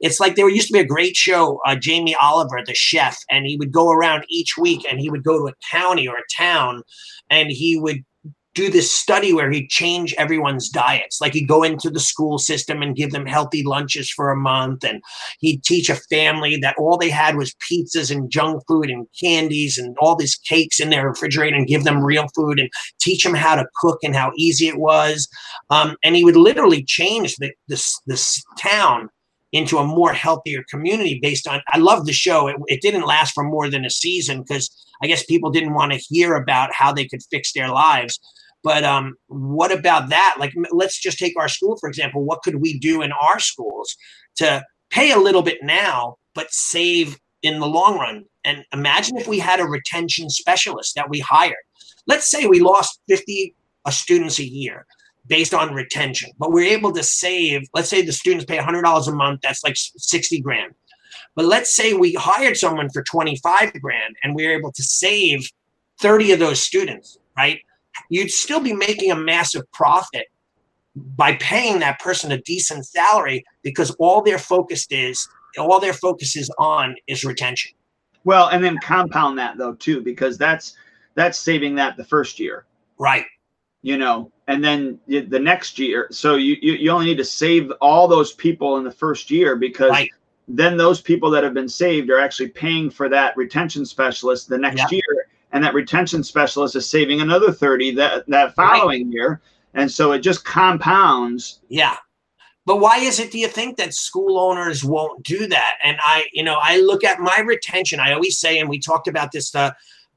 It's like there used to be a great show, Jamie Oliver, the chef, and he would go around each week and he would go to a county or a town and he would do this study where he'd change everyone's diets. Like he'd go into the school system and give them healthy lunches for a month. And he'd teach a family that all they had was pizzas and junk food and candies and all these cakes in their refrigerator, and give them real food and teach them how to cook and how easy it was. And he would literally change this town into a more healthier community based on, I love the show. It didn't last for more than a season because I guess people didn't want to hear about how they could fix their lives. But what about that? Like, let's just take our school, for example. What could we do in our schools to pay a little bit now, but save in the long run? And imagine if we had a retention specialist that we hired. Let's say we lost 50 students a year based on retention, but we're able to save, let's say the students pay $100 a month. That's like 60 grand. But let's say we hired someone for 25 grand and we were able to save 30 of those students, right? You'd still be making a massive profit by paying that person a decent salary because all their focus is on retention. Well, and then compound that though too, because that's saving that the first year, right? You know, and then the next year. So you only need to save all those people in the first year because then those people that have been saved are actually paying for that retention specialist the next year. And that retention specialist is saving another 30 that following year. And so it just compounds. Yeah. But why is it, do you think, that school owners won't do that? And I look at my retention. I always say, and we talked about this,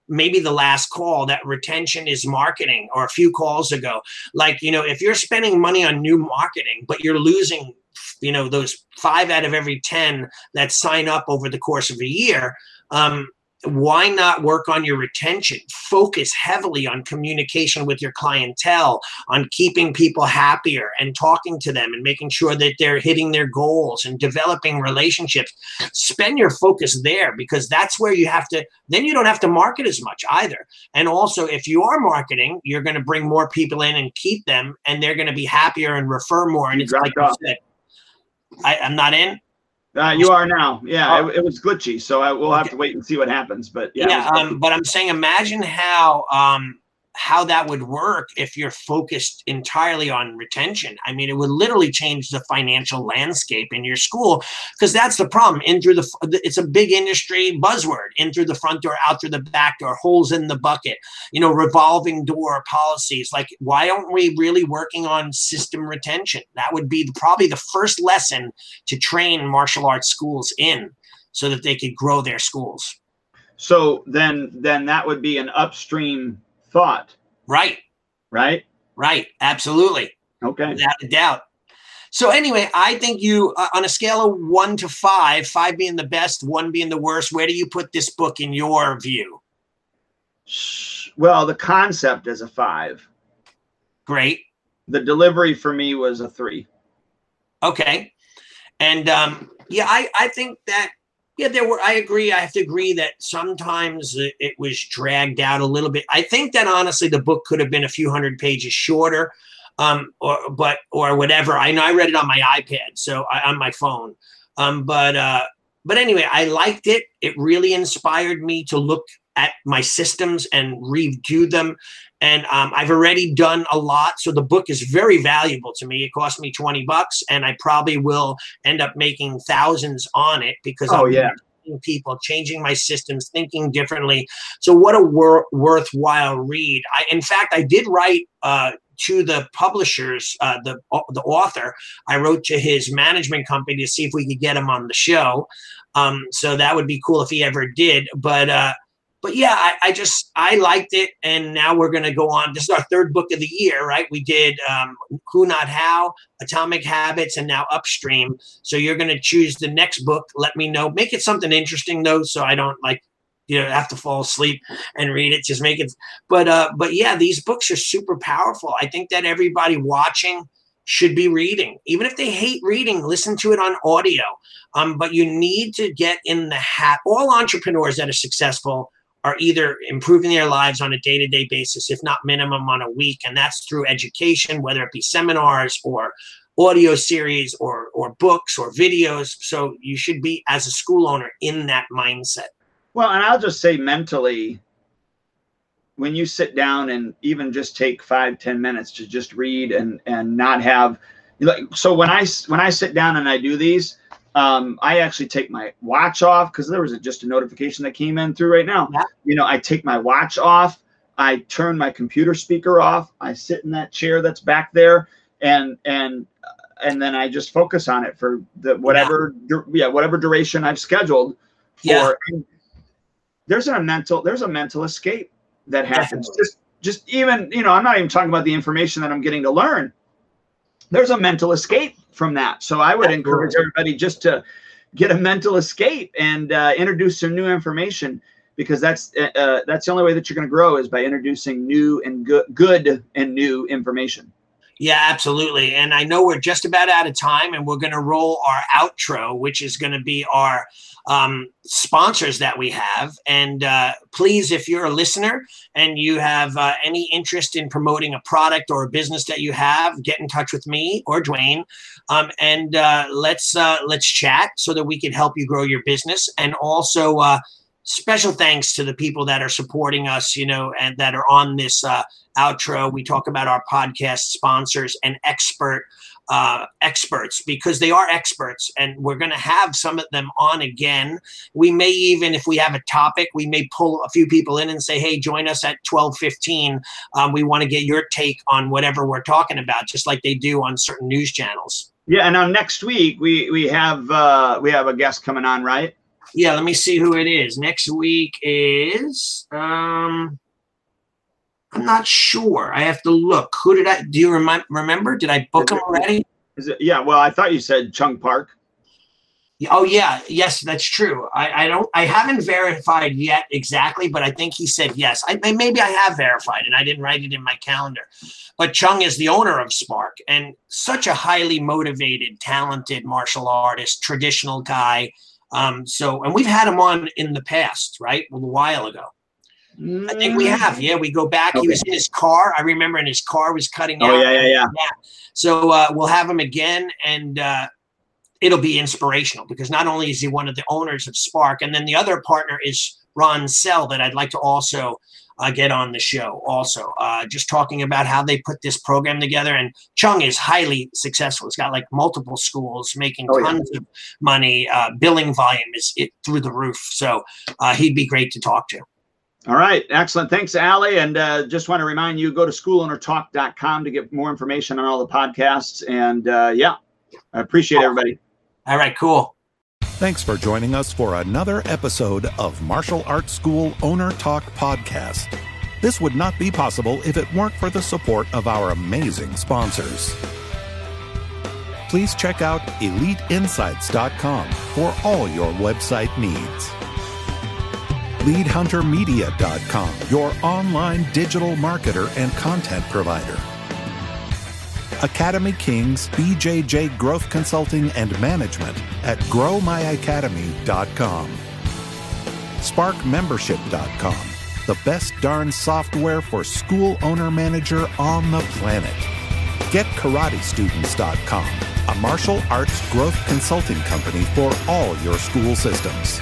maybe the last call, that retention is marketing, or a few calls ago. Like, you know, if you're spending money on new marketing, but you're losing, you know, those 5 out of every 10 that sign up over the course of a year, why not work on your retention? Focus heavily on communication with your clientele, on keeping people happier and talking to them and making sure that they're hitting their goals and developing relationships. Spend your focus there, because that's where you have to, then you don't have to market as much either. And also, if you are marketing, you're going to bring more people in and keep them, and they're going to be happier and refer more. And it's like you said, I'm not in. You are now. Yeah, it was glitchy, so we'll have to wait and see what happens. But yeah, but I'm saying, imagine how how that would work if you're focused entirely on retention. I mean, it would literally change the financial landscape in your school, because that's the problem. In through the, it's a big industry buzzword, in through the front door, out through the back door, holes in the bucket, you know, revolving door policies. Like, why aren't we really working on system retention? That would be probably the first lesson to train martial arts schools in, so that they could grow their schools. So then that would be an upstream thought. Right. Right. Right. Absolutely. Okay. Without a doubt. So anyway, I think you, on a scale of 1 to 5, 5 being the best, 1 being the worst, where do you put this book in your view? Well, the concept is a 5. Great. The delivery for me was a 3. Okay. And yeah, I think that, yeah, there were, I agree. I have to agree that sometimes it was dragged out a little bit. I think that honestly, the book could have been a few hundred pages shorter, or whatever. I know I read it on my iPad, so on my phone. But anyway, I liked it. It really inspired me to look at my systems and redo them. And I've already done a lot. So the book is very valuable to me. It cost me $20, and I probably will end up making thousands on it, because I'm helping people, changing my systems, thinking differently. So what a worthwhile read. In fact, I did write to the publishers, the author. I wrote to his management company to see if we could get him on the show. So that would be cool if he ever did. But yeah, I liked it. And now we're going to go on. This is our third book of the year, right? We did Who Not How, Atomic Habits, and now Upstream. So you're going to choose the next book. Let me know. Make it something interesting, though, so I don't, like, you know, have to fall asleep and read it. Just make it. But yeah, these books are super powerful. I think that everybody watching should be reading. Even if they hate reading, listen to it on audio. But you need to get in the habit. All entrepreneurs that are successful are either improving their lives on a day-to-day basis, if not minimum on a week. And that's through education, whether it be seminars or audio series or books or videos. So you should be, as a school owner, in that mindset. Well, and I'll just say mentally, when you sit down and even just take 5-10 minutes to just read and not have, like, so when I sit down and I do these, I actually take my watch off, because there was just a notification that came in through right now. Yeah. You know, I take my watch off. I turn my computer speaker off. I sit in that chair that's back there, and then I just focus on it for the whatever duration I've scheduled. For. Yeah. There's a mental escape that happens. Definitely. Just even, you know, I'm not even talking about the information that I'm getting to learn. There's a mental escape from that. So I would encourage everybody just to get a mental escape and introduce some new information, because that's the only way that you're going to grow, is by introducing new and good and new information. Yeah, absolutely. And I know we're just about out of time, and we're going to roll our outro, which is going to be our sponsors that we have. And please, if you're a listener and you have any interest in promoting a product or a business that you have, get in touch with me or Dwayne, and let's chat so that we can help you grow your business. And also, special thanks to the people that are supporting us, you know, and that are on this outro. We talk about our podcast sponsors and experts, because they are experts, and we're going to have some of them on again. We may even, if we have a topic, we may pull a few people in and say, hey, join us at 12:15. We want to get your take on whatever we're talking about, just like they do on certain news channels. Yeah. And now next week we have a guest coming on, right? Yeah, let me see who it is. Next week is, I'm not sure. I have to look. Who did I, do you remember? Did I book him already? Yeah, well, I thought you said Chung Park. Oh, yeah. Yes, that's true. I haven't verified yet exactly, but I think he said yes. Maybe I have verified, and I didn't write it in my calendar. But Chung is the owner of Spark, and such a highly motivated, talented martial artist, traditional guy. And we've had him on in the past, right? Well, a while ago. I think we have. Yeah, we go back. Okay. He was in his car. I remember, in his car was cutting out. Yeah. So we'll have him again, and it'll be inspirational, because not only is he one of the owners of Spark, and then the other partner is Ron Sell, that I'd like to also get on the show also, just talking about how they put this program together. And Chung is highly successful. It's got like multiple schools making tons of money. Billing volume is through the roof. So he'd be great to talk to. All right. Excellent. Thanks, Allie. And just want to remind you, go to SchoolOwnerTalk.com to get more information on all the podcasts. And yeah, I appreciate everybody. All right. Cool. Thanks for joining us for another episode of Martial Arts School Owner Talk Podcast. This would not be possible if it weren't for the support of our amazing sponsors. Please check out EliteInsights.com for all your website needs. LeadHunterMedia.com, your online digital marketer and content provider. Academy King's BJJ Growth Consulting and Management at GrowMyAcademy.com. SparkMembership.com, the best darn software for school owner manager on the planet. GetKarateStudents.com, a martial arts growth consulting company for all your school systems.